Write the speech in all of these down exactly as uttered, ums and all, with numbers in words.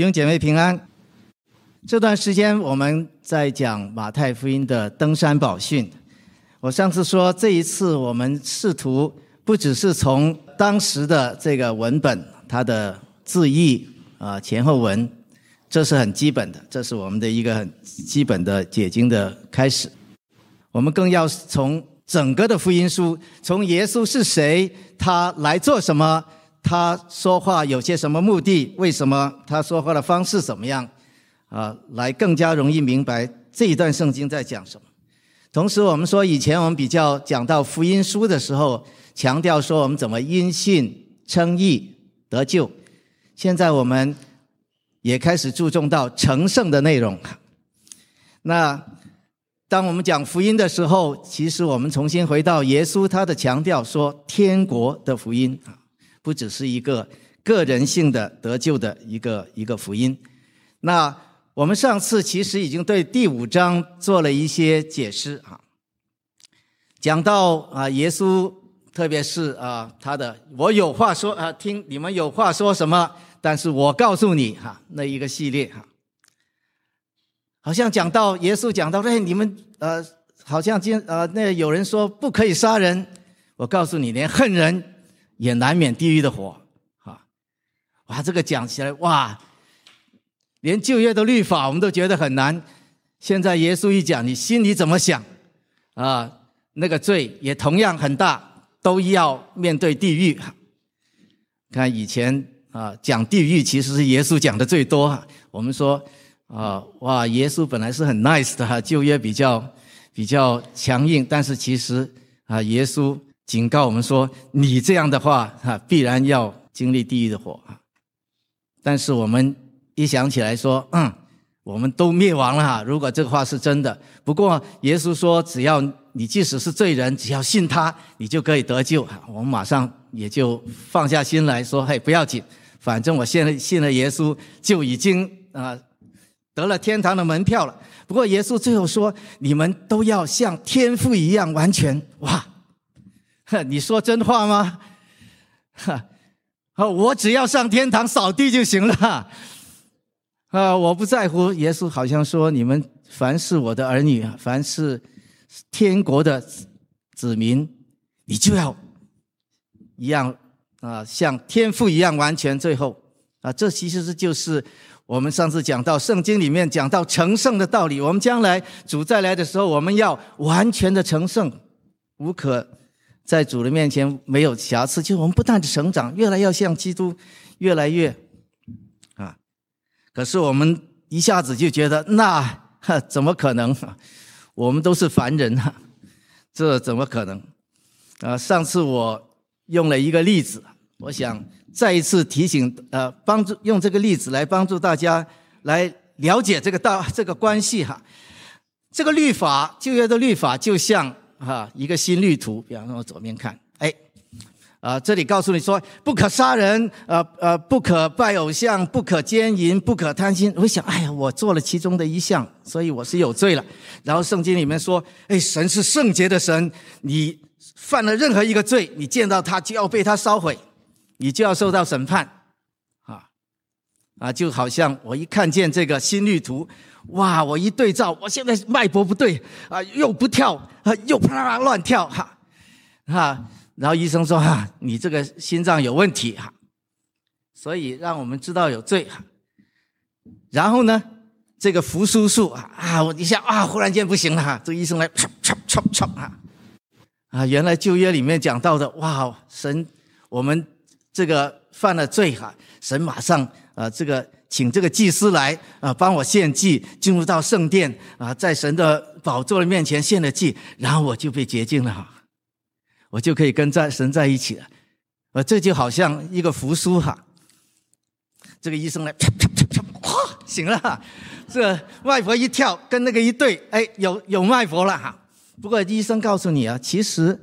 弟兄姐妹平安。这段时间我们在讲马太福音的登山宝训。我上次说，这一次我们试图不只是从当时的这个文本，它的字义、呃、前后文，这是很基本的，这是我们的一个很基本的解经的开始。我们更要从整个的福音书，从耶稣是谁，他来做什么，他说话有些什么目的，为什么他说话的方式怎么样、啊、来更加容易明白这一段圣经在讲什么。同时我们说，以前我们比较讲到福音书的时候，强调说我们怎么因信称义得救，现在我们也开始注重到成圣的内容。那当我们讲福音的时候，其实我们重新回到耶稣他的强调，说天国的福音不只是一个个人性的得救的一个一个福音。那我们上次其实已经对第五章做了一些解释，讲到啊，耶稣特别是啊他的我有话说啊，听你们有话说什么，但是我告诉你哈，那一个系列哈，好像讲到耶稣讲到，哎，你们呃，好像今呃那有人说不可以杀人，我告诉你，连恨人也难免地狱的火啊！哇，这个讲起来哇，连旧约的律法我们都觉得很难，现在耶稣一讲，你心里怎么想啊、呃？那个罪也同样很大，都要面对地狱。看以前啊、呃，讲地狱其实是耶稣讲的最多。我们说啊、呃，哇，耶稣本来是很 nice 的，旧约比较比较强硬，但是其实啊、呃，耶稣警告我们说，你这样的话必然要经历地狱的火。但是我们一想起来说，嗯，我们都灭亡了，如果这个话是真的。不过耶稣说，只要你即使是罪人，只要信他，你就可以得救。我们马上也就放下心来说，嘿，不要紧，反正我现在信了耶稣，就已经得了天堂的门票了。不过耶稣最后说，你们都要像天父一样完全。哇，你说真话吗？我只要上天堂扫地就行了，我不在乎。耶稣好像说，你们凡是我的儿女，凡是天国的子民，你就要一样像天父一样完全。最后这其实就是我们上次讲到圣经里面讲到成圣的道理，我们将来主再来的时候，我们要完全的成圣，无可在主的面前没有瑕疵，就是我们不断的成长，越来越像基督，越来越啊。可是我们一下子就觉得，那怎么可能？我们都是凡人啊，这怎么可能？啊，上次我用了一个例子，我想再一次提醒，呃，帮助用这个例子来帮助大家来了解这个道这个关系哈。这个律法，旧约的律法，就像啊，一个心律图，比方说我左面看，哎，啊、呃，这里告诉你说不可杀人，呃呃，不可拜偶像，不可奸淫，不可贪心。我想，哎呀，我做了其中的一项，所以我是有罪了。然后圣经里面说，哎，神是圣洁的神，你犯了任何一个罪，你见到他就要被他烧毁，你就要受到审判，啊啊，就好像我一看见这个心律图。哇！我一对照，我现在脉搏不对啊，又不跳啊，又啪啦乱跳哈，啊！然后医生说哈、啊，你这个心脏有问题哈，所以让我们知道有罪哈。然后呢，这个服输术啊啊，我一下啊，忽然间不行了哈，这个医生来戳戳戳戳啊啊！原来旧约里面讲到的，哇！神，我们这个犯了罪哈，神马上啊这个。请这个祭司来啊，帮我献祭，进入到圣殿啊，在神的宝座的面前献了祭，然后我就被洁净了，我就可以跟在神在一起了。啊，这就好像一个扶苏哈，这个医生来，啪啪啪啪，哇，行了，这脉搏一跳，跟那个一对，哎，有有脉搏了哈。不过医生告诉你啊，其实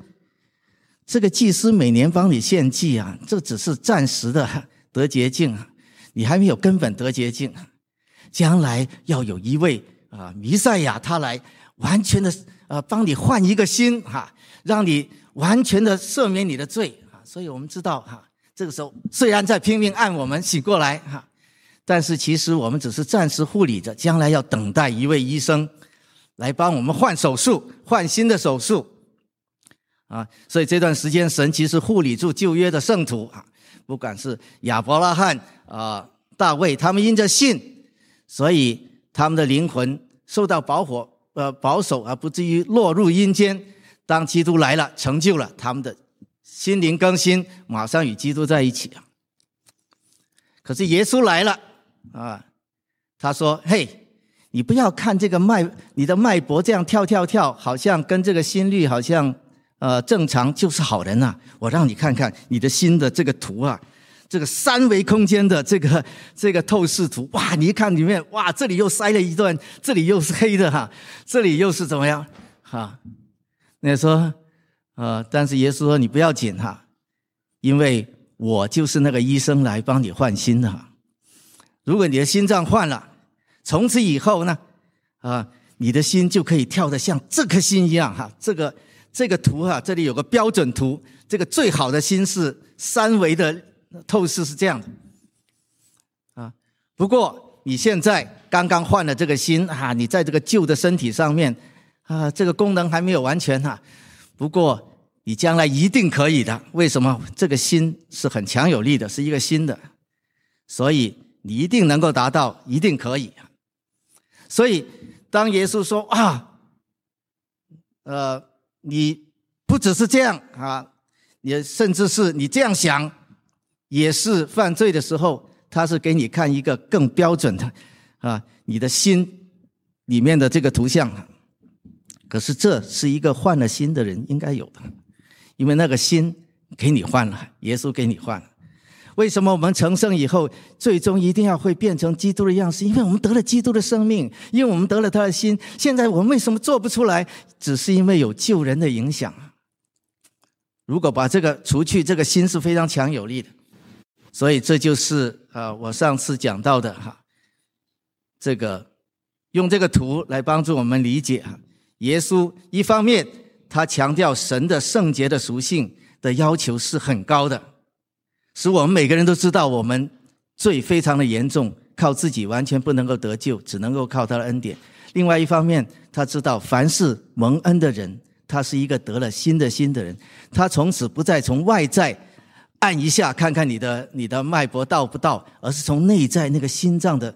这个祭司每年帮你献祭啊，这只是暂时的得洁净。你还没有根本得洁净，将来要有一位啊弥赛亚，他来完全的啊帮你换一个心哈，让你完全的赦免你的罪啊。所以我们知道哈，这个时候虽然在拼命按我们醒过来哈，但是其实我们只是暂时护理着，将来要等待一位医生来帮我们换手术，换新的手术啊。所以这段时间，神其实护理住旧约的圣徒啊，不管是亚伯拉罕啊、大卫，他们因着信，所以他们的灵魂受到保护、呃保守，而不至于落入阴间。当基督来了，成就了他们的心灵更新，马上与基督在一起啊。可是耶稣来了啊，他说：“嘿，你不要看这个脉，你的脉搏这样跳跳跳，好像跟这个心率好像呃正常，就是好人呐、啊。我让你看看你的心的这个图啊，这个三维空间的这个这个透视图，哇，你一看里面，哇，这里又塞了一段，这里又是黑的哈、啊，这里又是怎么样哈、啊？那说呃，但是耶稣说你不要紧哈、啊，因为。”我就是那个医生来帮你换心的、啊。如果你的心脏换了，从此以后呢，啊，你的心就可以跳得像这颗心一样哈、啊。这个这个图哈、啊，这里有个标准图，这个最好的心是三维的透视是这样的啊。不过你现在刚刚换了这个心啊，你在这个旧的身体上面啊，这个功能还没有完全哈、啊。不过。你将来一定可以的，为什么？这个心是很强有力的，是一个新的，所以你一定能够达到，一定可以。所以当耶稣说啊，呃，你不只是这样啊，也甚至是你这样想也是犯罪的时候，他是给你看一个更标准的啊，你的心里面的这个图像。可是这是一个换了心的人应该有的。因为那个心给你换了，耶稣给你换了。为什么我们成圣以后最终一定要会变成基督的样式？因为我们得了基督的生命，因为我们得了他的心。现在我们为什么做不出来？只是因为有旧人的影响。如果把这个除去，这个心是非常强有力的。所以这就是呃我上次讲到的哈，这个用这个图来帮助我们理解哈。耶稣一方面他强调神的圣洁的属性的要求是很高的，使我们每个人都知道我们罪非常的严重，靠自己完全不能够得救，只能够靠他的恩典。另外一方面他知道凡是蒙恩的人，他是一个得了新的心的人，他从此不再从外在按一下看看你的你的脉搏到不到，而是从内在那个心脏的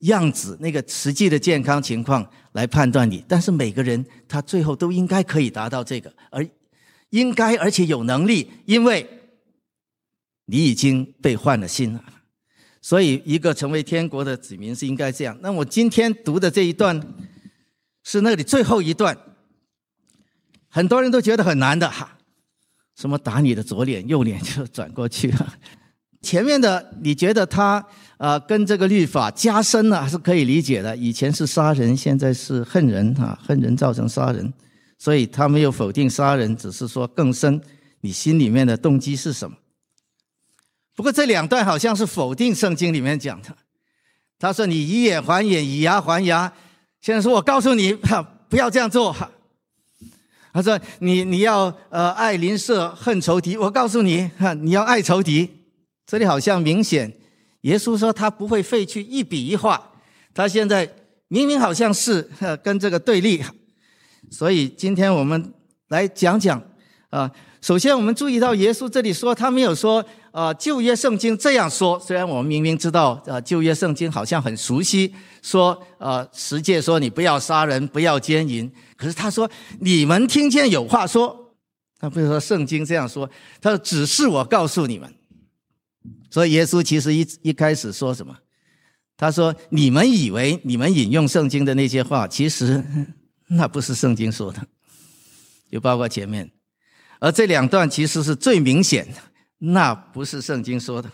样子，那个实际的健康情况来判断你。但是每个人他最后都应该可以达到这个，而应该而且有能力，因为你已经被换了心了。所以一个成为天国的子民是应该这样。那我今天读的这一段是那里最后一段，很多人都觉得很难的哈，什么打你的左脸右脸就转过去了。前面的你觉得他呃，跟这个律法加深呢、啊、是可以理解的。以前是杀人，现在是恨人啊，恨人造成杀人，所以他没有否定杀人，只是说更深你心里面的动机是什么。不过这两段好像是否定圣经里面讲的，他说你以眼还眼，以牙还牙，现在说我告诉你不要这样做。他说你你要呃爱邻舍恨仇敌，我告诉你你要爱仇敌。这里好像明显耶稣说他不会废去一笔一画，他现在明明好像是跟这个对立。所以今天我们来讲讲啊。首先我们注意到耶稣这里说他没有说啊旧约圣经这样说，虽然我们明明知道啊旧约圣经好像很熟悉，说啊十诫说你不要杀人不要奸淫，可是他说你们听见有话说，他不是说圣经这样说，他说只是我告诉你们。所以耶稣其实一一开始说什么？他说你们以为你们引用圣经的那些话，其实那不是圣经说的，就包括前面。而这两段其实是最明显的，那不是圣经说的。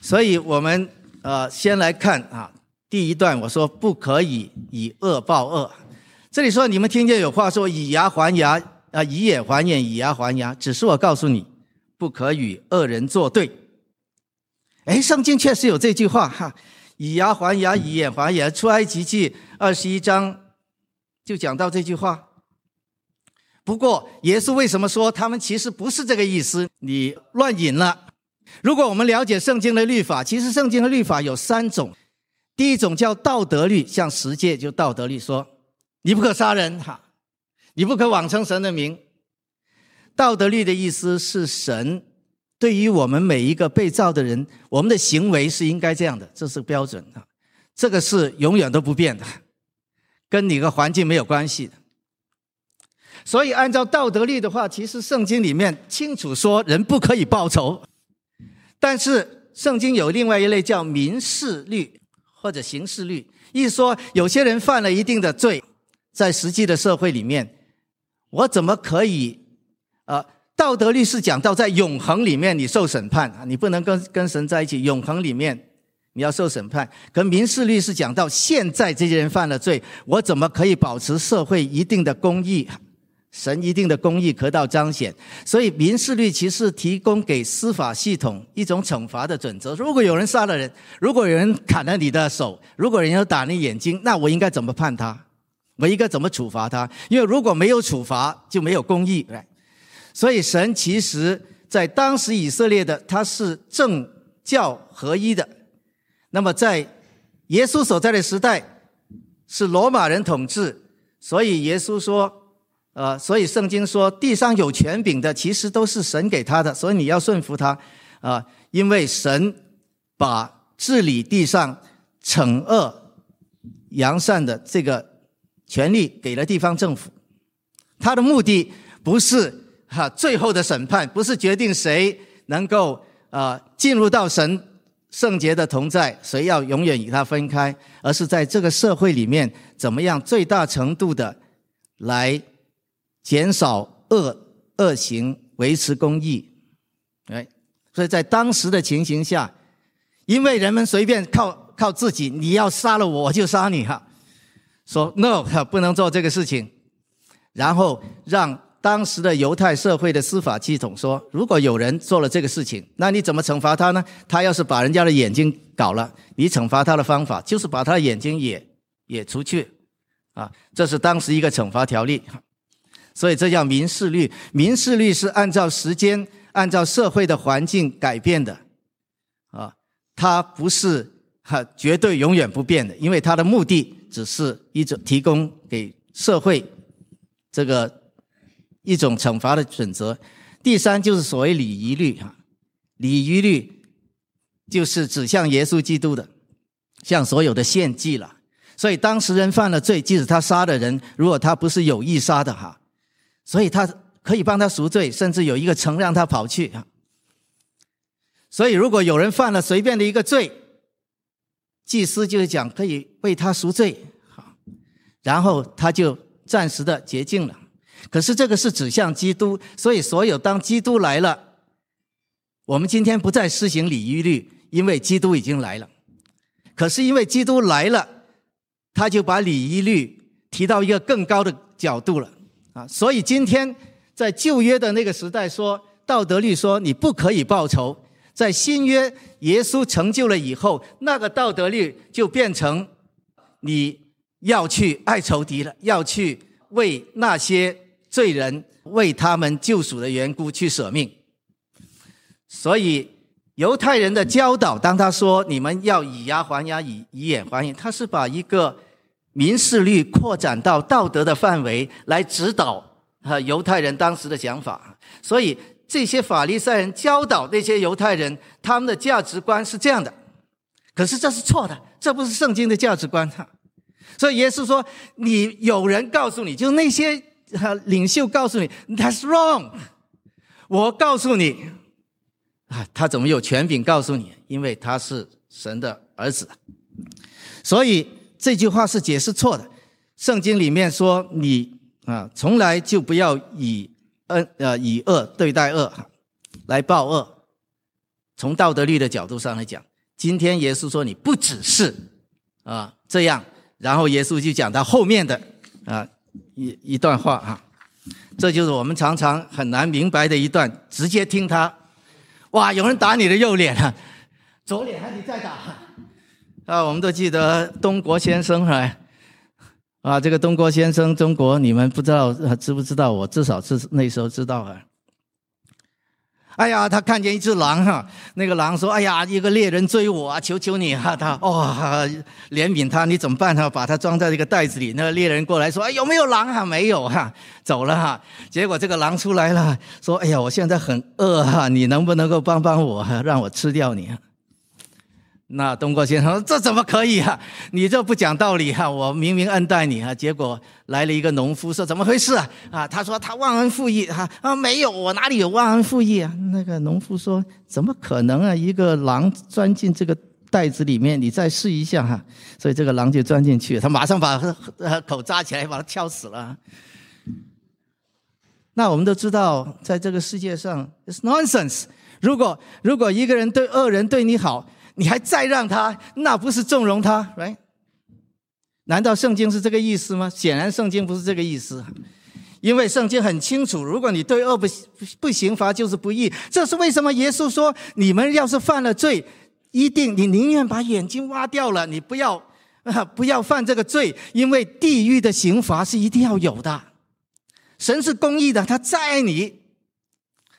所以我们呃先来看啊，第一段我说不可以以恶报恶。这里说你们听见有话说以牙还牙啊，以眼还眼，以牙还牙，只是我告诉你，不可与恶人作对。哎，圣经确实有这句话哈，以牙还牙，以眼还眼，出埃及记二十一章就讲到这句话。不过耶稣为什么说他们其实不是这个意思？你乱引了，如果我们了解圣经的律法，其实圣经的律法有三种。第一种叫道德律，像十诫就道德律说，你不可杀人，哈，你不可妄称神的名。道德律的意思是神对于我们每一个被造的人，我们的行为是应该这样的，这是标准啊，这个是永远都不变的，跟你的环境没有关系的。所以按照道德律的话，其实圣经里面清楚说人不可以报仇，但是圣经有另外一类叫民事律或者刑事律，一说有些人犯了一定的罪，在实际的社会里面，我怎么可以呃道德律是讲到在永恒里面你受审判，你不能跟跟神在一起，永恒里面你要受审判。可民事律是讲到现在这些人犯了罪，我怎么可以保持社会一定的公义，神一定的公义得到彰显。所以民事律其实提供给司法系统一种惩罚的准则，如果有人杀了人，如果有人砍了你的手，如果有人打你眼睛，那我应该怎么判他，我应该怎么处罚他，因为如果没有处罚就没有公义。所以神其实在当时以色列的，他是政教合一的。那么在耶稣所在的时代是罗马人统治，所以耶稣说呃，所以圣经说地上有权柄的其实都是神给他的，所以你要顺服他、呃、因为神把治理地上惩恶扬善的这个权利给了地方政府。他的目的不是哈，最后的审判不是决定谁能够呃进入到神圣洁的同在，谁要永远与他分开，而是在这个社会里面怎么样最大程度的来减少恶恶行，维持公义。所以在当时的情形下，因为人们随便靠靠自己，你要杀了我我就杀你哈，说 no 不能做这个事情，然后让当时的犹太社会的司法系统说，如果有人做了这个事情，那你怎么惩罚他呢？他要是把人家的眼睛搞了，你惩罚他的方法就是把他的眼睛也也除去啊，这是当时一个惩罚条例。所以这叫民事律。民事律是按照时间按照社会的环境改变的啊，它不是、啊、绝对永远不变的，因为它的目的只是一种提供给社会这个一种惩罚的准则。第三就是所谓礼仪律，礼仪律就是指向耶稣基督的，像所有的献祭了。所以当时人犯了罪，即使他杀的人，如果他不是有意杀的哈，所以他可以帮他赎罪，甚至有一个城让他跑去。所以如果有人犯了随便的一个罪，祭司就是讲可以为他赎罪，然后他就暂时的洁净了。可是这个是指向基督，所以所有当基督来了，我们今天不再施行礼仪律，因为基督已经来了。可是因为基督来了，他就把礼仪律提到一个更高的角度了啊！所以今天在旧约的那个时代说道德律说你不可以报仇，在新约耶稣成就了以后，那个道德律就变成你要去爱仇敌了，要去为那些罪人为他们救赎的缘故去舍命。所以犹太人的教导，当他说你们要以牙还牙， 以, 以眼还眼，他是把一个民事律扩展到道德的范围来指导、呃、犹太人当时的想法。所以这些法利赛人教导那些犹太人，他们的价值观是这样的，可是这是错的，这不是圣经的价值观。所以耶稣说你有人告诉你，就那些领袖告诉你 that's wrong， 我告诉你啊，他怎么有权柄告诉你？因为他是神的儿子。所以这句话是解释错的。圣经里面说你啊，从来就不要以恩呃以恶对待恶来报恶。从道德律的角度上来讲，今天耶稣说你不只是啊这样，然后耶稣就讲到后面的啊一一段话啊，这就是我们常常很难明白的一段。直接听他，哇，有人打你的右脸了，左脸还得再打啊！我们都记得东郭先生来啊，这个东郭先生，中国你们不知道知不知道？我至少是那时候知道啊。哎呀，他看见一只狼哈、啊，那个狼说：“哎呀，一个猎人追我啊，求求你哈、啊！”他哦，怜悯他，你怎么办呢、啊？把他装在一个袋子里。那个猎人过来说：“哎，有没有狼啊？没有哈、啊，走了哈、啊。”结果这个狼出来了，说：“哎呀，我现在很饿哈、啊，你能不能够帮帮我、啊，让我吃掉你、啊？”那东郭先生说：“这怎么可以啊？你这不讲道理啊！我明明恩待你啊，结果来了一个农夫说怎么回事啊？啊，他说他忘恩负义啊啊，没有，我哪里有忘恩负义啊？那个农夫说怎么可能啊？一个狼钻进这个袋子里面，你再试一下哈、啊。所以这个狼就钻进去，他马上把口扎起来，把它敲死了。那我们都知道，在这个世界上 ，it's nonsense。如果如果一个人对恶人对你好，你还再让他，那不是纵容他 right？ 难道圣经是这个意思吗？显然圣经不是这个意思，因为圣经很清楚，如果你对恶 不, 不刑罚就是不义。这是为什么耶稣说你们要是犯了罪，一定你宁愿把眼睛挖掉了，你不要、呃、不要犯这个罪，因为地狱的刑罚是一定要有的。神是公义的，他再爱你，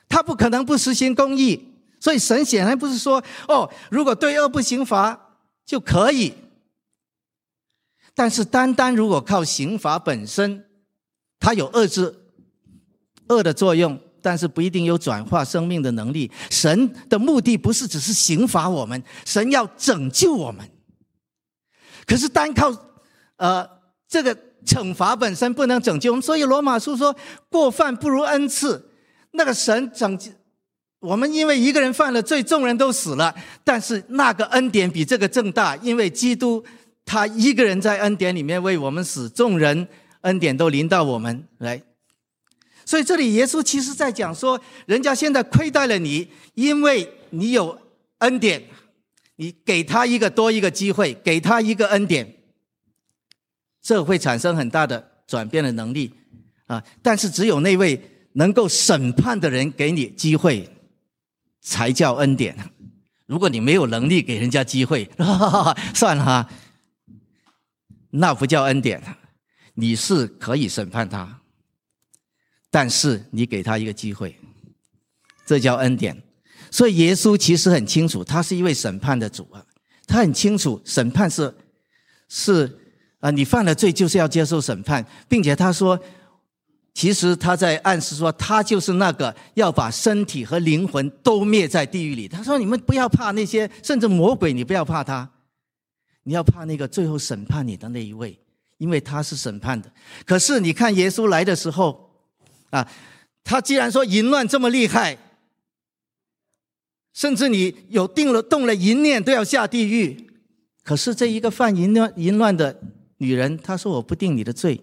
他不可能不实行公义。所以神显然不是说哦，如果对恶不刑罚就可以，但是单单如果靠刑罚本身，它有遏制恶的作用，但是不一定有转化生命的能力。神的目的不是只是刑罚我们，神要拯救我们。可是单靠呃这个惩罚本身不能拯救我们，所以罗马书说过犯不如恩赐。那个神拯救我们，因为一个人犯了罪，众人都死了，但是那个恩典比这个更大，因为基督他一个人在恩典里面为我们死，众人恩典都临到我们来。所以这里耶稣其实在讲说，人家现在亏待了你，因为你有恩典，你给他一个多一个机会，给他一个恩典，这会产生很大的转变的能力啊！但是只有那位能够审判的人给你机会才叫恩典。如果你没有能力给人家机会，哈哈哈，算了哈，那不叫恩典。你是可以审判他，但是你给他一个机会，这叫恩典。所以耶稣其实很清楚，他是一位审判的主啊，他很清楚审判是是啊，你犯了罪就是要接受审判，并且他说，其实他在暗示说，他就是那个要把身体和灵魂都灭在地狱里。他说你们不要怕那些，甚至魔鬼你不要怕他，你要怕那个最后审判你的那一位，因为他是审判的。可是你看耶稣来的时候啊，他既然说淫乱这么厉害，甚至你有定了动了淫念都要下地狱，可是这一个犯淫乱淫乱的女人，他说我不定你的罪。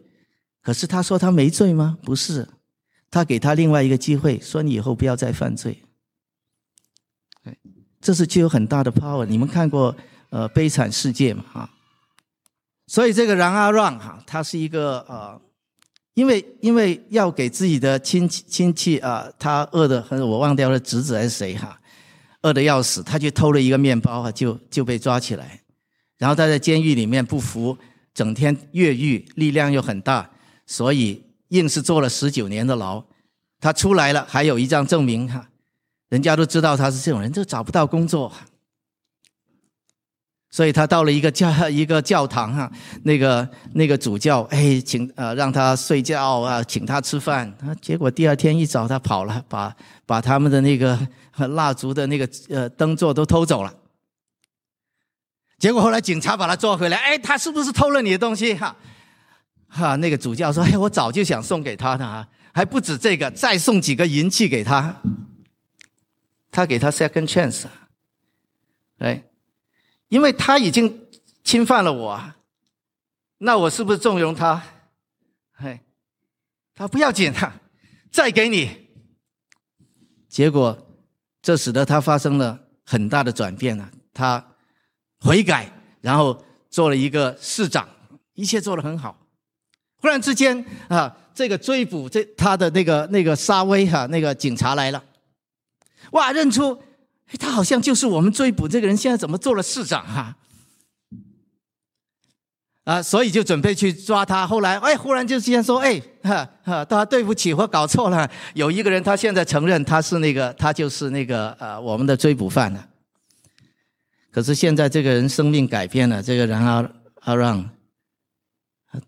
可是他说他没罪吗？不是，他给他另外一个机会，说你以后不要再犯罪。这是具有很大的 power。 你们看过呃《悲惨世界》嘛？啊，所以这个冉阿让哈，他是一个呃，因为因为要给自己的亲戚亲戚啊，他饿的，我忘掉了侄子还是谁哈、啊，饿的要死，他去偷了一个面包啊，就就被抓起来，然后他在监狱里面不服，整天越狱，力量又很大。所以硬是坐了十九年的牢，他出来了还有一张证明，人家都知道他是这种人，就找不到工作。所以他到了一个教一个教堂，那个那个主教哎，请呃让他睡觉啊，请他吃饭，结果第二天一早他跑了，把把他们的那个蜡烛的那个呃灯座都偷走了。结果后来警察把他抓回来，哎，他是不是偷了你的东西哈？哈，那个主教说：“哎，我早就想送给他的啊，还不止这个，再送几个银器给他。他给他 second chance， 哎，因为他已经侵犯了我，那我是不是纵容他？哎，他不要紧啊，再给你。结果，这使得他发生了很大的转变啊，他悔改，然后做了一个市长，一切做得很好。”突然之间啊，这个追捕这他的那个那个沙威哈、啊、那个警察来了，哇，认出他好像就是我们追捕这个人，现在怎么做了市长哈、啊？啊，所以就准备去抓他。后来，哎，忽然就之间说，哎，哈哈，他对不起，我搞错了。有一个人，他现在承认他是那个，他就是那个呃，我们的追捕犯了。可是现在这个人生命改变了，这个人阿阿让，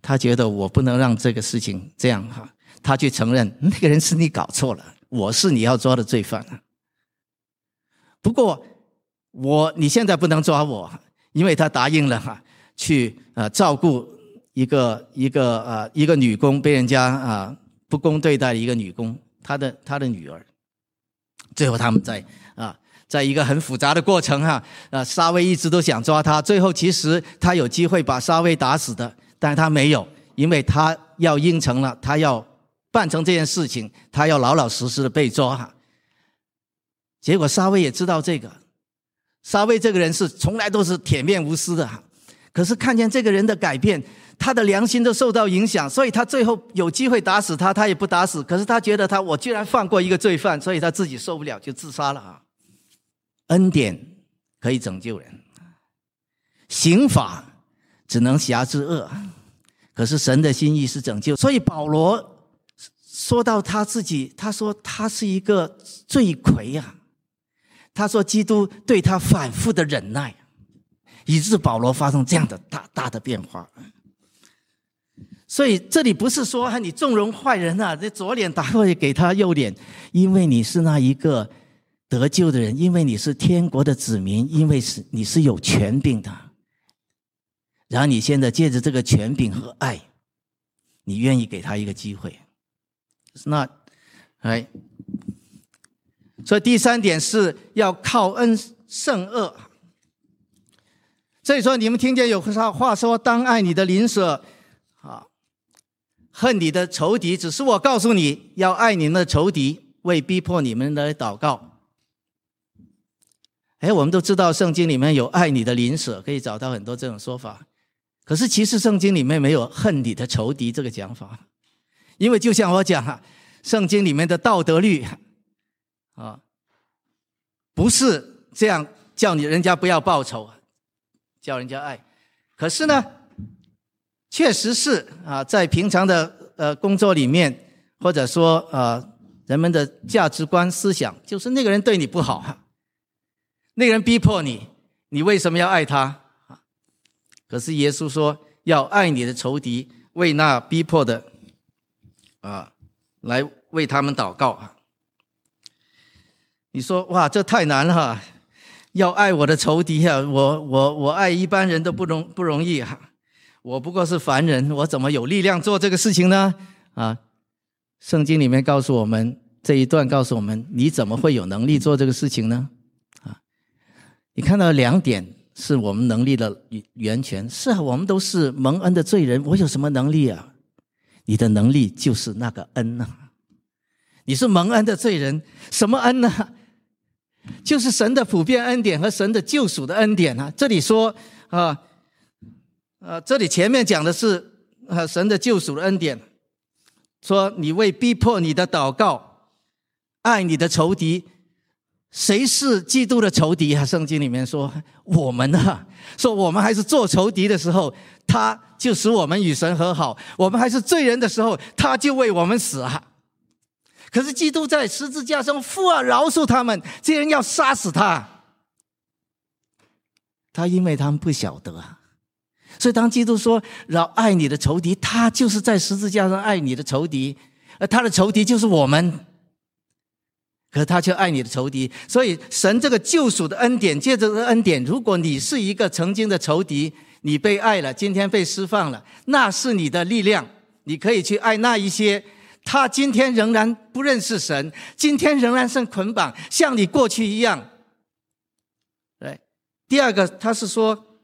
他觉得我不能让这个事情这样哈，他去承认那个人是你搞错了，我是你要抓的罪犯。不过我你现在不能抓我，因为他答应了哈。 去呃照顾一个一个呃一个女工被人家啊、呃、不公对待的一个女工，她的她的女儿，最后他们在啊、呃、在一个很复杂的过程哈，呃沙威一直都想抓他，最后其实他有机会把沙威打死的，但他没有，因为他要应承了，他要办成这件事情，他要老老实实的被抓哈。结果沙威也知道这个，沙威这个人是从来都是铁面无私的哈。 可是看见这个人的改变，他的良心都受到影响，所以他最后有机会打死他，他也不打死。可是他觉得他我居然放过一个罪犯，所以他自己受不了就自杀了啊！恩典可以拯救人，刑法只能辖制恶，可是神的心意是拯救。所以保罗说到他自己，他说他是一个罪魁啊，他说基督对他反复的忍耐。 以致保罗发生这样的大大的变化，所以这里不是说啊你纵容坏人啊，这左脸打过去给他右脸，因为你是那一个得救的人，因为你是天国的子民，因为是你是有权柄的。然后你现在借着这个权柄和爱，你愿意给他一个机会，那，哎，所以第三点是要靠恩胜恶。 所以说，你们听见有话说“当爱你的邻舍，啊，恨你的仇敌”。只是我告诉你，要爱你们的仇敌，为逼迫你们来祷告。哎，我们都知道圣经里面有“爱你的邻舍”，可以找到很多这种说法。可是其实圣经里面没有“恨你的仇敌”这个讲法，因为就像我讲啊，圣经里面的道德律啊，不是这样叫你人家不要报仇。 叫人家爱，可是呢，确实是啊，在平常的呃工作里面，或者说啊、呃、人们的价值观思想，就是那个人对你不好，那个人逼迫你，你为什么要爱他？可是耶稣说要爱你的仇敌，为那逼迫的啊，来为他们祷告啊。你说哇，这太难了哈。 要爱我的仇敌啊！我我我爱一般人都不容不容易啊！我不过是凡人，我怎么有力量做这个事情呢？啊！圣经里面告诉我们这一段告诉我们，你怎么会有能力做这个事情呢？啊！你看到两点是我们能力的源泉。是啊，我们都是蒙恩的罪人，我有什么能力啊？你的能力就是那个恩啊！你是蒙恩的罪人，什么恩呢？ 就是神的普遍恩典和神的救赎的恩典啊！这里说啊，呃，这里前面讲的是啊神的救赎的恩典，说你为逼迫你的祷告，爱你的仇敌，谁是基督的仇敌啊？圣经里面说我们啊，说我们还是做仇敌的时候，他就使我们与神和好；我们还是罪人的时候，他就为我们死啊。 可是基督在十字架上，父啊，饶恕他们，这些人要杀死他。他因为他们不晓得啊，所以当基督说饶爱你的仇敌，他就是在十字架上爱你的仇敌，而他的仇敌就是我们。可他却爱你的仇敌，所以神这个救赎的恩典，借着这个恩典，如果你是一个曾经的仇敌，你被爱了，今天被释放了，那是你的力量，你可以去爱那一些。 他今天仍然不认识神，今天仍然是捆绑，像你过去一样。对，第二个，他是说，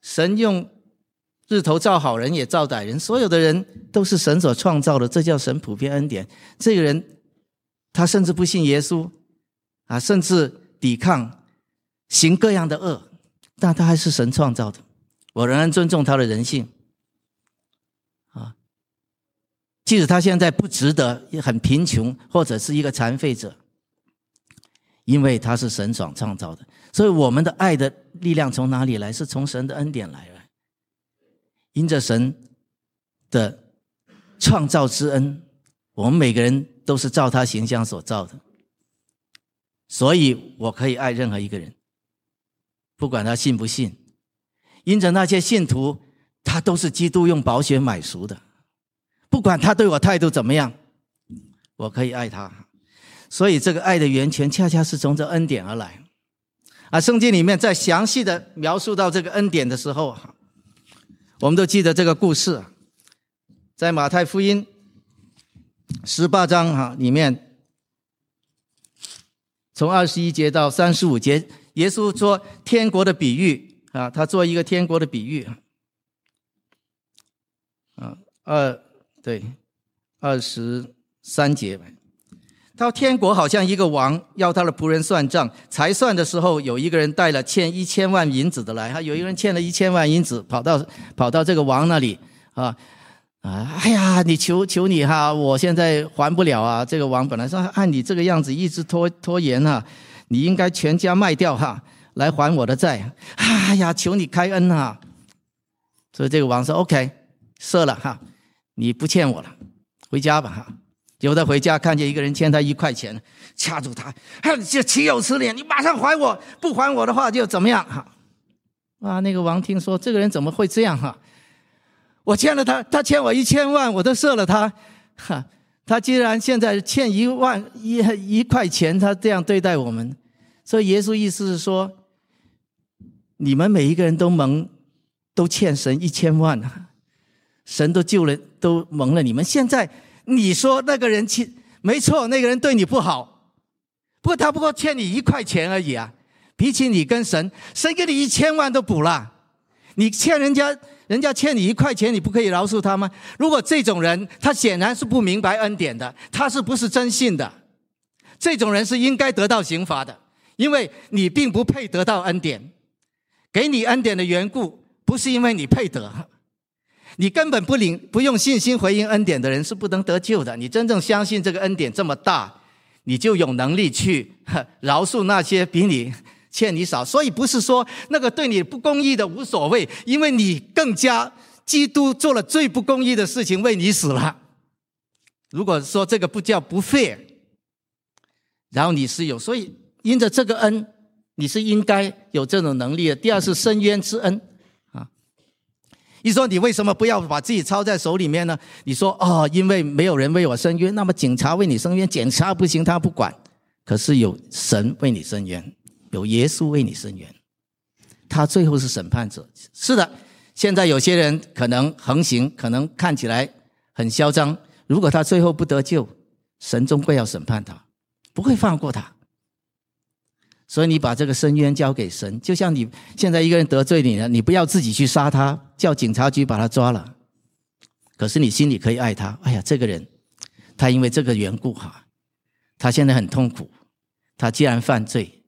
神用日头照好人也照歹人，所有的人都是神所创造的，这叫神普遍恩典。这个人，他甚至不信耶稣，啊，甚至抵抗，行各样的恶，但他还是神创造的，我仍然尊重他的人性。 即使他现在不值得，也很贫穷，或者是一个残废者，因为他是神所创造的，所以我们的爱的力量从哪里来？是从神的恩典来的。因着神的创造之恩，我们每个人都是照他形象所造的，所以我可以爱任何一个人，不管他信不信。因着那些信徒，他都是基督用宝血买赎的，不管他对我态度怎么样，我可以爱他。所以这个爱的源泉恰恰是从这恩典而来。啊，圣经里面在详细的描述到这个恩典的时候，我们都记得这个故事，在马太福音十八章里面，从二十一节到三十五节，耶稣说天国的比喻，他做一个天国的比喻。二对二十三节，到天国好像一个王要他的仆人算账，才算的时候，有一个人带了欠一千万银子的来。有一个人欠了一千万银子，跑到跑到这个王那里啊啊！哎呀，你求求你哈，我现在还不了啊！这个王本来说，按你这个样子一直拖拖延哈、啊，你应该全家卖掉哈、啊，来还我的债。哎呀，求你开恩哈、啊！所以这个王说 ：“OK， 赦了哈、啊，你不欠我了，回家吧哈。”有的回家看见一个人欠他一块钱，掐住他，这岂有此理！你马上还我，不还我的话就怎么样哈？啊，那个王听说这个人怎么会这样哈？我欠了他，他欠我一千万，我都赦了他，哈，他既然现在欠一万一一块钱，他这样对待我们，所以耶稣意思是说，你们每一个人都蒙都欠神一千万，神都救了，都蒙了你们，现在。你说那个人欠，没错，那个人对你不好，不过他不过欠你一块钱而已啊。比起你跟神，神给你一千万都补了，你欠人家，人家欠你一块钱，你不可以饶恕他吗？如果这种人，他显然是不明白恩典的，他是不是真信的？这种人是应该得到刑罚的，因为你并不配得到恩典。给你恩典的缘故，不是因为你配得。你根本不领不用信心回应恩典的人是不能得救的。你真正相信这个恩典这么大，你就有能力去饶恕那些比你欠你少。所以不是说那个对你不公义的无所谓，因为你更加基督做了最不公义的事情，为你死了。如果说这个不叫不fair，然后你是有，所以因着这个恩，你是应该有这种能力的。第二是伸冤之恩。一说你为什么不要把自己抄在手里面呢？你说哦，因为没有人为我伸冤，那么警察为你伸冤，检察不行他不管，可是有神为你伸冤，有耶稣为你伸冤，他最后是审判者。是的，现在有些人可能横行，可能看起来很嚣张，如果他最后不得救，神终归要审判他，不会放过他。所以你把这个伸冤交给神，就像你现在一个人得罪你了，你不要自己去杀他，叫警察局把他抓了，可是你心里可以爱他。哎呀，这个人他因为这个缘故哈，他现在很痛苦，他既然犯罪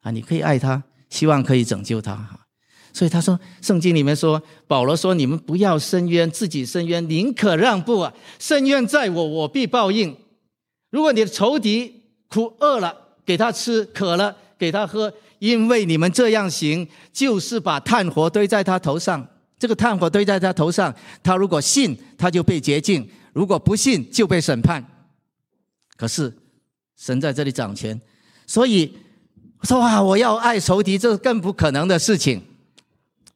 啊，你可以爱他，希望可以拯救他。所以他说，圣经里面说，保罗说，你们不要伸冤，自己伸冤，宁可让步啊！伸冤在我，我必报应。如果你的仇敌苦饿了，给他吃；渴了，给他喝，因为你们这样行，就是把炭火堆在他头上。这个炭火堆在他头上，他如果信，他就被洁净；如果不信，就被审判。可是神在这里掌权，所以说啊，我要爱仇敌，这是更不可能的事情。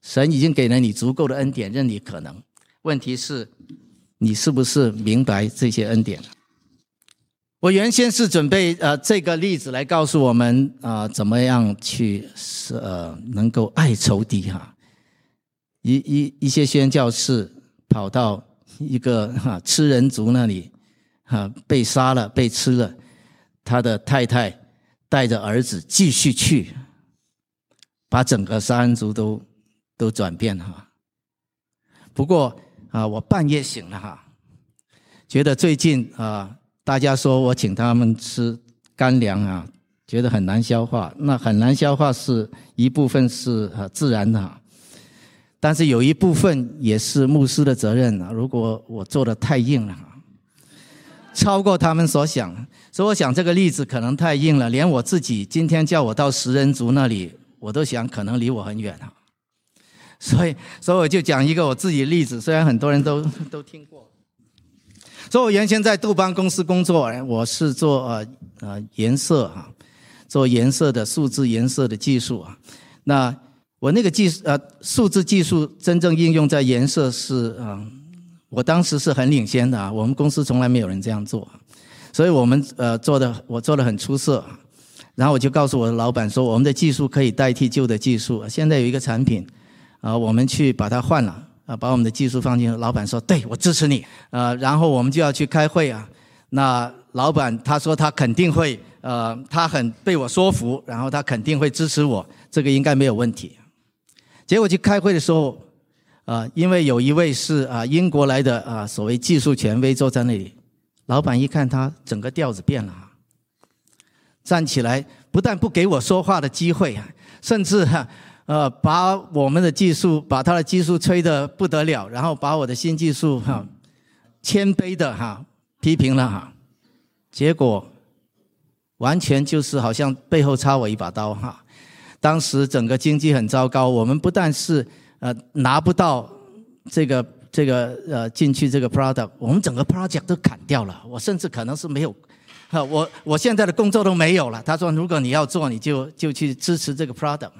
神已经给了你足够的恩典，任你可能。问题是，你是不是明白这些恩典？我原先是准备呃这个例子来告诉我们啊、呃、怎么样去呃能够爱仇敌哈，一一一些宣教士跑到一个哈、啊、吃人族那里，哈、啊、被杀了被吃了，他的太太带着儿子继续去，把整个杀人族都都转变哈。不过啊，我半夜醒了哈，觉得最近啊。大家说我请他们吃干粮啊，觉得很难消化。那很难消化是一部分是自然的、啊，但是有一部分也是牧师的责任啊。如果我做得太硬了，超过他们所想，所以我想这个例子可能太硬了，连我自己今天叫我到食人族那里，我都想可能离我很远啊。所以，所以我就讲一个我自己的例子，虽然很多人都都听过。所以我原先在杜邦公司工作，我是做呃呃颜色啊，做颜色的数字颜色的技术啊。那我那个技呃数字技术真正应用在颜色是啊、呃，我当时是很领先的啊，我们公司从来没有人这样做，所以我们呃做的我做的很出色。然后我就告诉我的老板说，我们的技术可以代替旧的技术，现在有一个产品，啊、呃，我们去把它换了，啊，把我们的技术放进去。老板说，对，我支持你，呃，然后我们就要去开会啊。那老板他说他肯定会，呃，他很被我说服，然后他肯定会支持我，这个应该没有问题。结果去开会的时候，啊、呃，因为有一位是啊、呃、英国来的啊、呃、所谓技术权威坐在那里，老板一看他整个调子变了。站起来，不但不给我说话的机会，甚至呃把我们的技术，把他的技术吹得不得了，然后把我的新技术哈、啊、谦卑的哈、啊、批评了哈、啊，结果完全就是好像背后插我一把刀哈、啊。当时整个经济很糟糕，我们不但是呃拿不到这个这个呃进去这个 product， 我们整个 project 都砍掉了，我甚至可能是没有。我我现在的工作都没有了。他说，如果你要做，你就就去支持这个 product。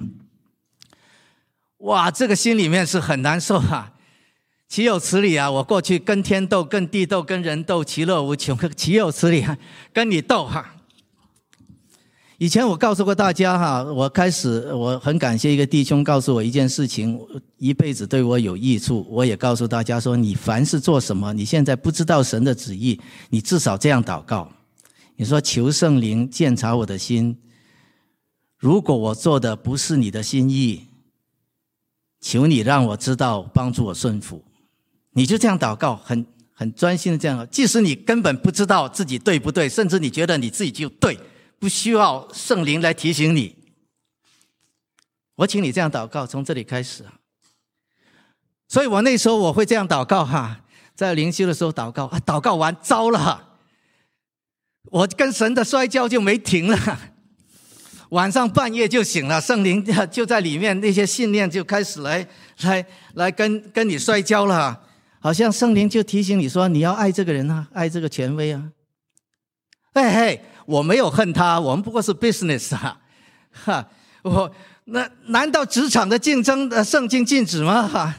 哇，这个心里面是很难受啊，岂有此理啊！我过去跟天斗、跟地斗、跟人斗，其乐无穷，岂有此理啊！跟你斗哈、啊！以前我告诉过大家哈、啊，我开始我很感谢一个弟兄告诉我一件事情，一辈子对我有益处。我也告诉大家说，你凡是做什么，你现在不知道神的旨意，你至少这样祷告。你说求圣灵鉴察我的心，如果我做的不是你的心意，求你让我知道，帮助我顺服。你就这样祷告，很很专心的这样，即使你根本不知道自己对不对，甚至你觉得你自己就对，不需要圣灵来提醒你。我请你这样祷告，从这里开始。所以我那时候我会这样祷告哈，在灵修的时候祷告啊，祷告完糟了。我跟神的摔跤就没停了，晚上半夜就醒了，圣灵就在里面，那些信念就开始来来来跟跟你摔跤了，好像圣灵就提醒你说，你要爱这个人啊，爱这个权威啊。哎嘿，我没有恨他，我们不过是 business 啊，哈，我那难道职场的竞争的圣经禁止吗？哈，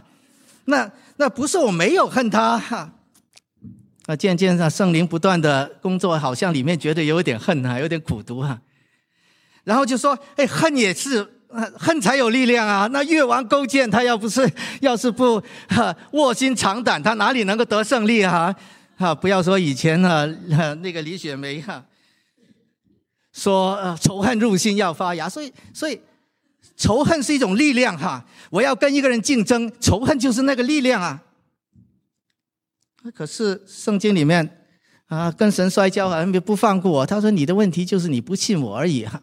那那不是我没有恨他哈。啊，渐渐啊，圣灵不断的工作，好像里面觉得有一点恨啊，有点苦毒啊，然后就说，哎，恨也是，恨才有力量啊。那越王勾践他要不是要是不、啊、卧薪尝胆，他哪里能够得胜利啊？啊，不要说以前啊，啊那个李雪梅啊，说、啊、仇恨入心要发芽，所以所以仇恨是一种力量哈、啊。我要跟一个人竞争，仇恨就是那个力量啊。可是圣经里面啊，跟神摔跤好像不放过我。他说你的问题就是你不信我而已哈、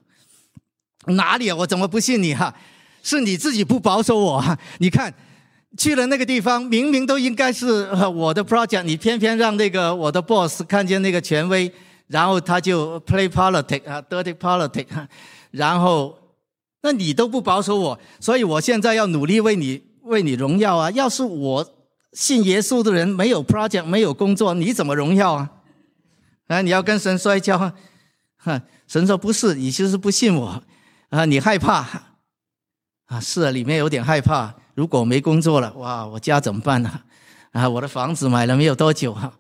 啊，哪里、啊、我怎么不信你哈、啊？是你自己不保守我哈、啊。你看去了那个地方，明明都应该是、啊、我的 project， 你偏偏让那个我的 boss 看见那个权威，然后他就 play politics 啊 ，dirty politics，、啊、然后那你都不保守我，所以我现在要努力为你为你荣耀啊。要是我信耶稣的人没有 project 没有工作，你怎么荣耀啊？啊，你要跟神摔跤啊！哈，神说不是，你就是不信我啊，你害怕啊？是啊，里面有点害怕。如果没工作了，哇，我家怎么办呢、啊？啊，我的房子买了没有多久啊？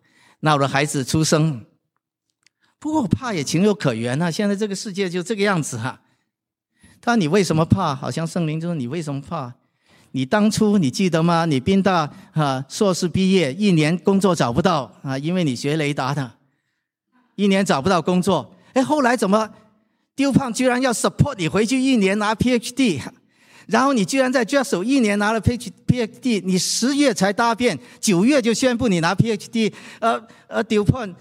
那我的孩子出生，不过我怕也情有可原啊。现在这个世界就这个样子啊。他说你为什么怕？好像圣灵就说你为什么怕？你当初你记得吗？你宾大啊硕士毕业，一年工作找不到啊，因为你学雷达的，一年找不到工作。哎，后来怎么Dupin居然要 support 你回去一年拿 PhD， 然后你居然在 Jessup 一年拿了 PhD， 你十月才答辩，九月就宣布你拿 PhD， 呃呃 Dupin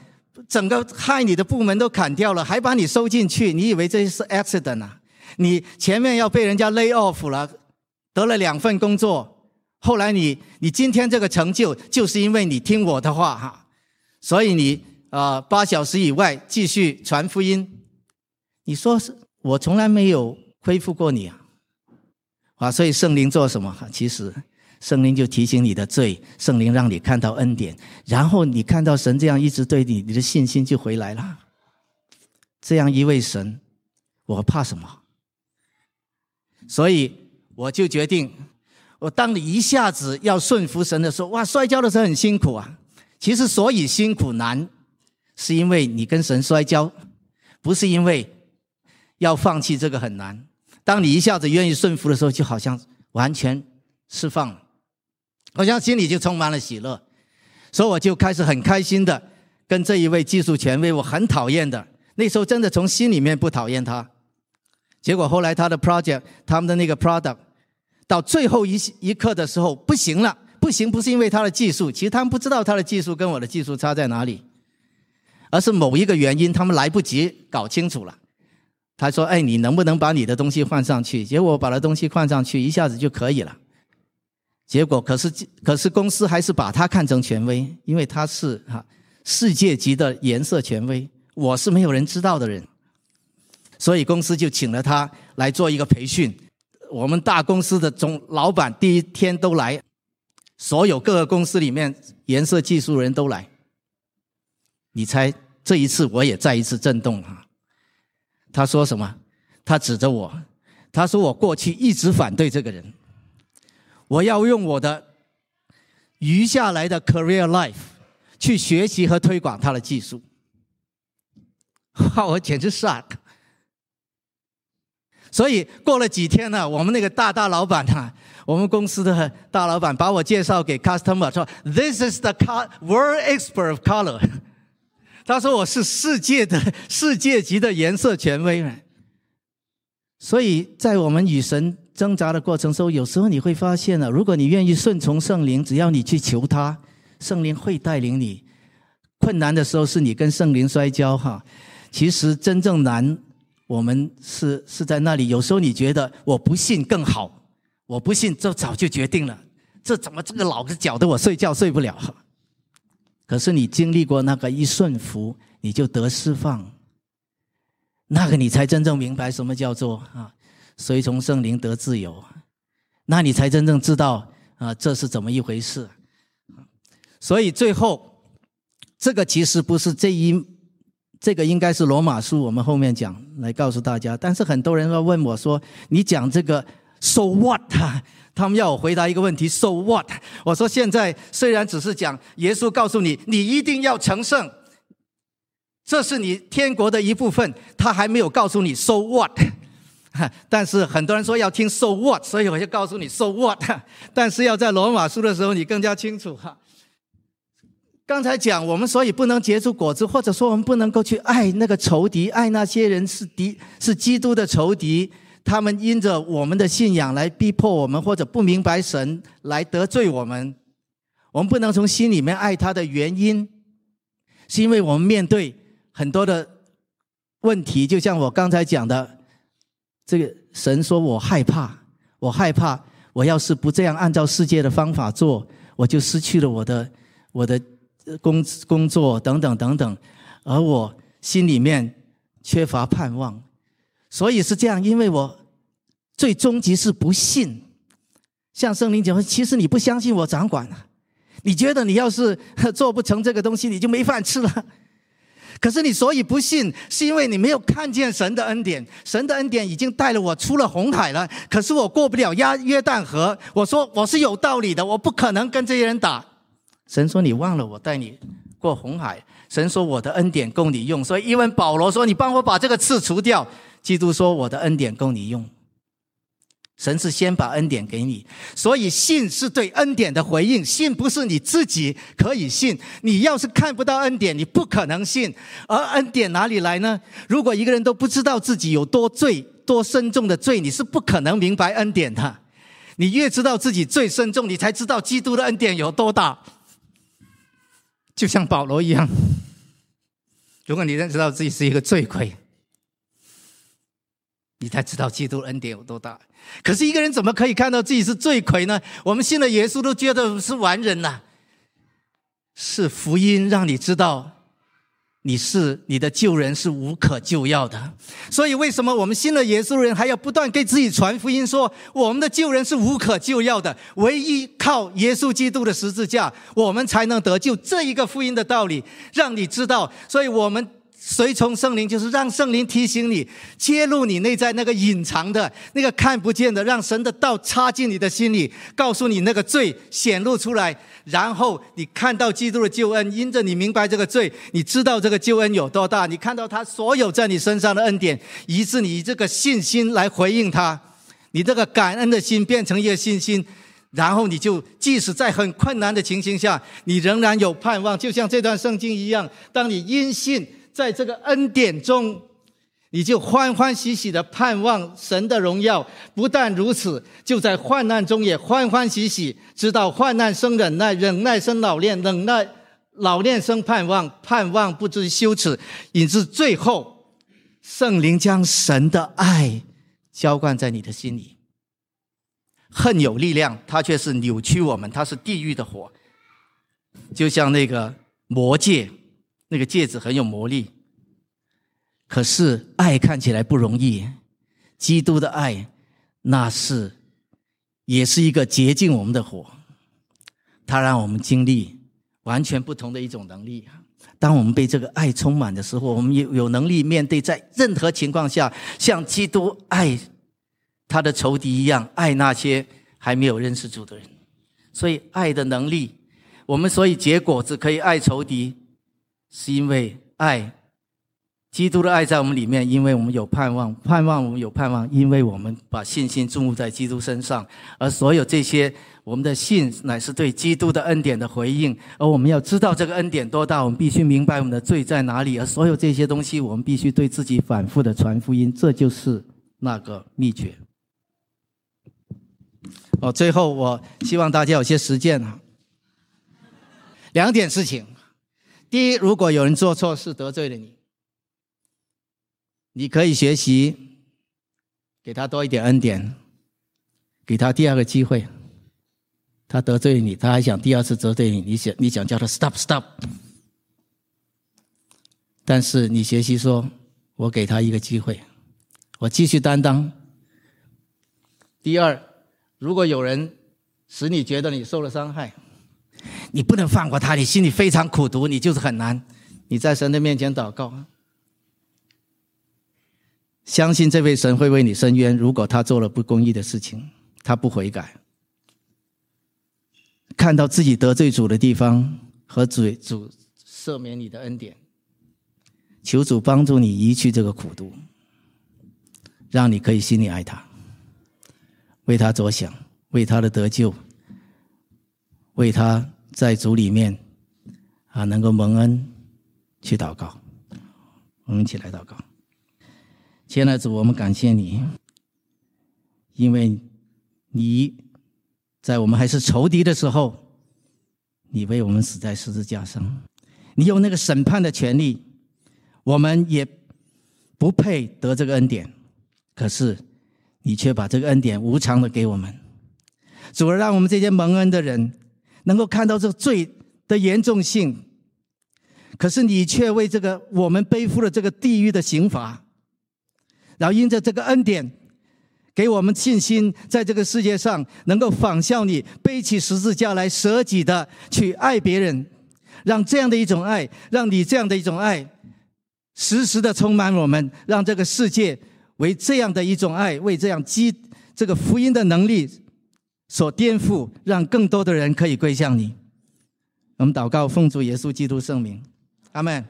整个害你的部门都砍掉了，还把你收进去，你以为这是 accident 啊？你前面要被人家 lay off 了。得了两份工作，后来你你今天这个成就，就是因为你听我的话哈，所以你啊八、呃、小时以外继续传福音。你说是我从来没有恢复过你啊，啊，所以圣灵做什么？其实圣灵就提醒你的罪，圣灵让你看到恩典，然后你看到神这样一直对你，你的信心就回来了。这样一位神，我怕什么？所以我就决定，我当你一下子要顺服神的时候，哇，摔跤的时候很辛苦啊。其实所以辛苦难，是因为你跟神摔跤，不是因为要放弃这个很难。当你一下子愿意顺服的时候，就好像完全释放了，好像心里就充满了喜乐。所以我就开始很开心的跟这一位技术权威，我很讨厌的，那时候真的从心里面不讨厌他。结果后来他的 project， 他们的那个 product 到最后一一刻的时候不行了，不行不是因为他的技术，其实他们不知道他的技术跟我的技术差在哪里，而是某一个原因他们来不及搞清楚了。他说，哎，你能不能把你的东西换上去？结果我把他东西换上去一下子就可以了。结果可是可是公司还是把他看成权威，因为他是世界级的颜色权威，我是没有人知道的人。所以公司就请了他来做一个培训，我们大公司的总老板第一天都来，所有各个公司里面颜色技术人都来。你猜这一次我也再一次震动了。他说什么？他指着我，他说我过去一直反对这个人，我要用我的余下来的 career life 去学习和推广他的技术。我简直 shock。 所以过了几天呢，我们那个大大老板啊，我们公司的大老板把我介绍给 customer 说 This is the world expert of color。 他说我是世界的世界级的颜色权威。所以在我们与神挣扎的过程中，有时候你会发现啊，如果你愿意顺从圣灵，只要你去求他，圣灵会带领你。困难的时候是你跟圣灵摔跤哈，其实真正难我们是是在那里。有时候你觉得我不信更好，我不信这早就决定了，这怎么这个老子搅得我睡觉睡不了。可是你经历过那个一顺服，你就得释放，那个你才真正明白什么叫做啊随从圣灵得自由，那你才真正知道啊、呃，这是怎么一回事。所以最后，这个其实不是这一，这个应该是罗马书，我们后面讲来告诉大家。但是很多人要问我说，你讲这个 so what？ 他们要我回答一个问题 so what？ 我说现在虽然只是讲耶稣告诉你，你一定要成圣，这是你天国的一部分，他还没有告诉你 so what。但是很多人说要听 so what， 所以我就告诉你 so what。 但是要在罗马书的时候你更加清楚。刚才讲我们所以不能结出果子，或者说我们不能够去爱那个仇敌，爱那些人是敌，是基督的仇敌，他们因着我们的信仰来逼迫我们，或者不明白神来得罪我们。我们不能从心里面爱他的原因，是因为我们面对很多的问题，就像我刚才讲的，这个神说我害怕，我害怕，我要是不这样按照世界的方法做，我就失去了我的我的工工作等等等等，而我心里面缺乏盼望。所以是这样，因为我最终极是不信。像圣灵讲，其实你不相信我掌管了，你觉得你要是做不成这个东西你就没饭吃了。可是你所以不信，是因为你没有看见神的恩典。神的恩典已经带了我出了红海了，可是我过不了约旦河。我说我是有道理的，我不可能跟这些人打。神说你忘了我带你过红海，神说我的恩典够你用。所以因为保罗说你帮我把这个刺除掉，基督说我的恩典够你用。神是先把恩典给你，所以信是对恩典的回应。信不是你自己可以信，你要是看不到恩典你不可能信。而恩典哪里来呢？如果一个人都不知道自己有多罪，多深重的罪，你是不可能明白恩典的。你越知道自己罪深重，你才知道基督的恩典有多大。就像保罗一样，如果你认识到自己是一个罪魁，你才知道基督恩典有多大。可是一个人怎么可以看到自己是罪魁呢？我们信了耶稣都觉得是完人了。是福音让你知道你是你的救人是无可救药的。所以为什么我们信了耶稣人还要不断给自己传福音说，我们的救人是无可救药的，唯一靠耶稣基督的十字架我们才能得救，这一个福音的道理让你知道。所以我们随从圣灵，就是让圣灵提醒你，揭露你内在那个隐藏的、那个看不见的，让神的道插进你的心里，告诉你那个罪显露出来，然后你看到基督的救恩，因着你明白这个罪，你知道这个救恩有多大，你看到他所有在你身上的恩典，以致你以这个信心来回应他，你这个感恩的心变成一个信心，然后你就即使在很困难的情形下，你仍然有盼望，就像这段圣经一样，当你因信在这个恩典中，你就欢欢喜喜的盼望神的荣耀。不但如此，就在患难中也欢欢喜喜，知道患难生忍耐，忍耐生老练，忍耐老练生盼望，盼望不知羞耻。以至最后，圣灵将神的爱浇灌在你的心里。恨有力量，它却是扭曲我们，它是地狱的火，就像那个魔戒，那个戒指很有魔力，可是爱看起来不容易。基督的爱，那是也是一个洁净我们的火，它让我们经历完全不同的一种能力。当我们被这个爱充满的时候，我们有能力面对在任何情况下，像基督爱他的仇敌一样，爱那些还没有认识主的人。所以爱的能力，我们所以结果只可以爱仇敌，是因为爱，基督的爱在我们里面，因为我们有盼望，盼望我们有盼望，因为我们把信心注入在基督身上。而所有这些，我们的信乃是对基督的恩典的回应。而我们要知道这个恩典多大，我们必须明白我们的罪在哪里。而所有这些东西，我们必须对自己反复的传福音，这就是那个秘诀。哦，最后我希望大家有些实践啊，两点事情。第一，如果有人做错事得罪了你，你可以学习给他多一点恩典，给他第二个机会。他得罪你，他还想第二次得罪你，你想你想叫他 stop stop， 但是你学习说，我给他一个机会，我继续担当。第二，如果有人使你觉得你受了伤害，你不能放过他，你心里非常苦毒，你就是很难。你在神的面前祷告，相信这位神会为你伸冤。如果他做了不公义的事情，他不悔改，看到自己得罪主的地方和主主赦免你的恩典，求主帮助你移去这个苦毒，让你可以心里爱他，为他着想，为他的得救，为他在主里面啊能够蒙恩去祷告。我们一起来祷告。亲爱的主，我们感谢你，因为你在我们还是仇敌的时候，你为我们死在十字架上，你有那个审判的权利，我们也不配得这个恩典，可是你却把这个恩典无偿的给我们。主啊，让我们这些蒙恩的人能够看到这罪的严重性，可是你却为这个我们背负了这个地狱的刑罚，然后因着这个恩典给我们信心，在这个世界上能够仿效你，背起十字架来，舍己的去爱别人，让这样的一种爱，让你这样的一种爱时时的充满我们，让这个世界为这样的一种爱，为这样基这个福音的能力所颠覆，让更多的人可以归向你。我们祷告，奉主耶稣基督圣名，阿们。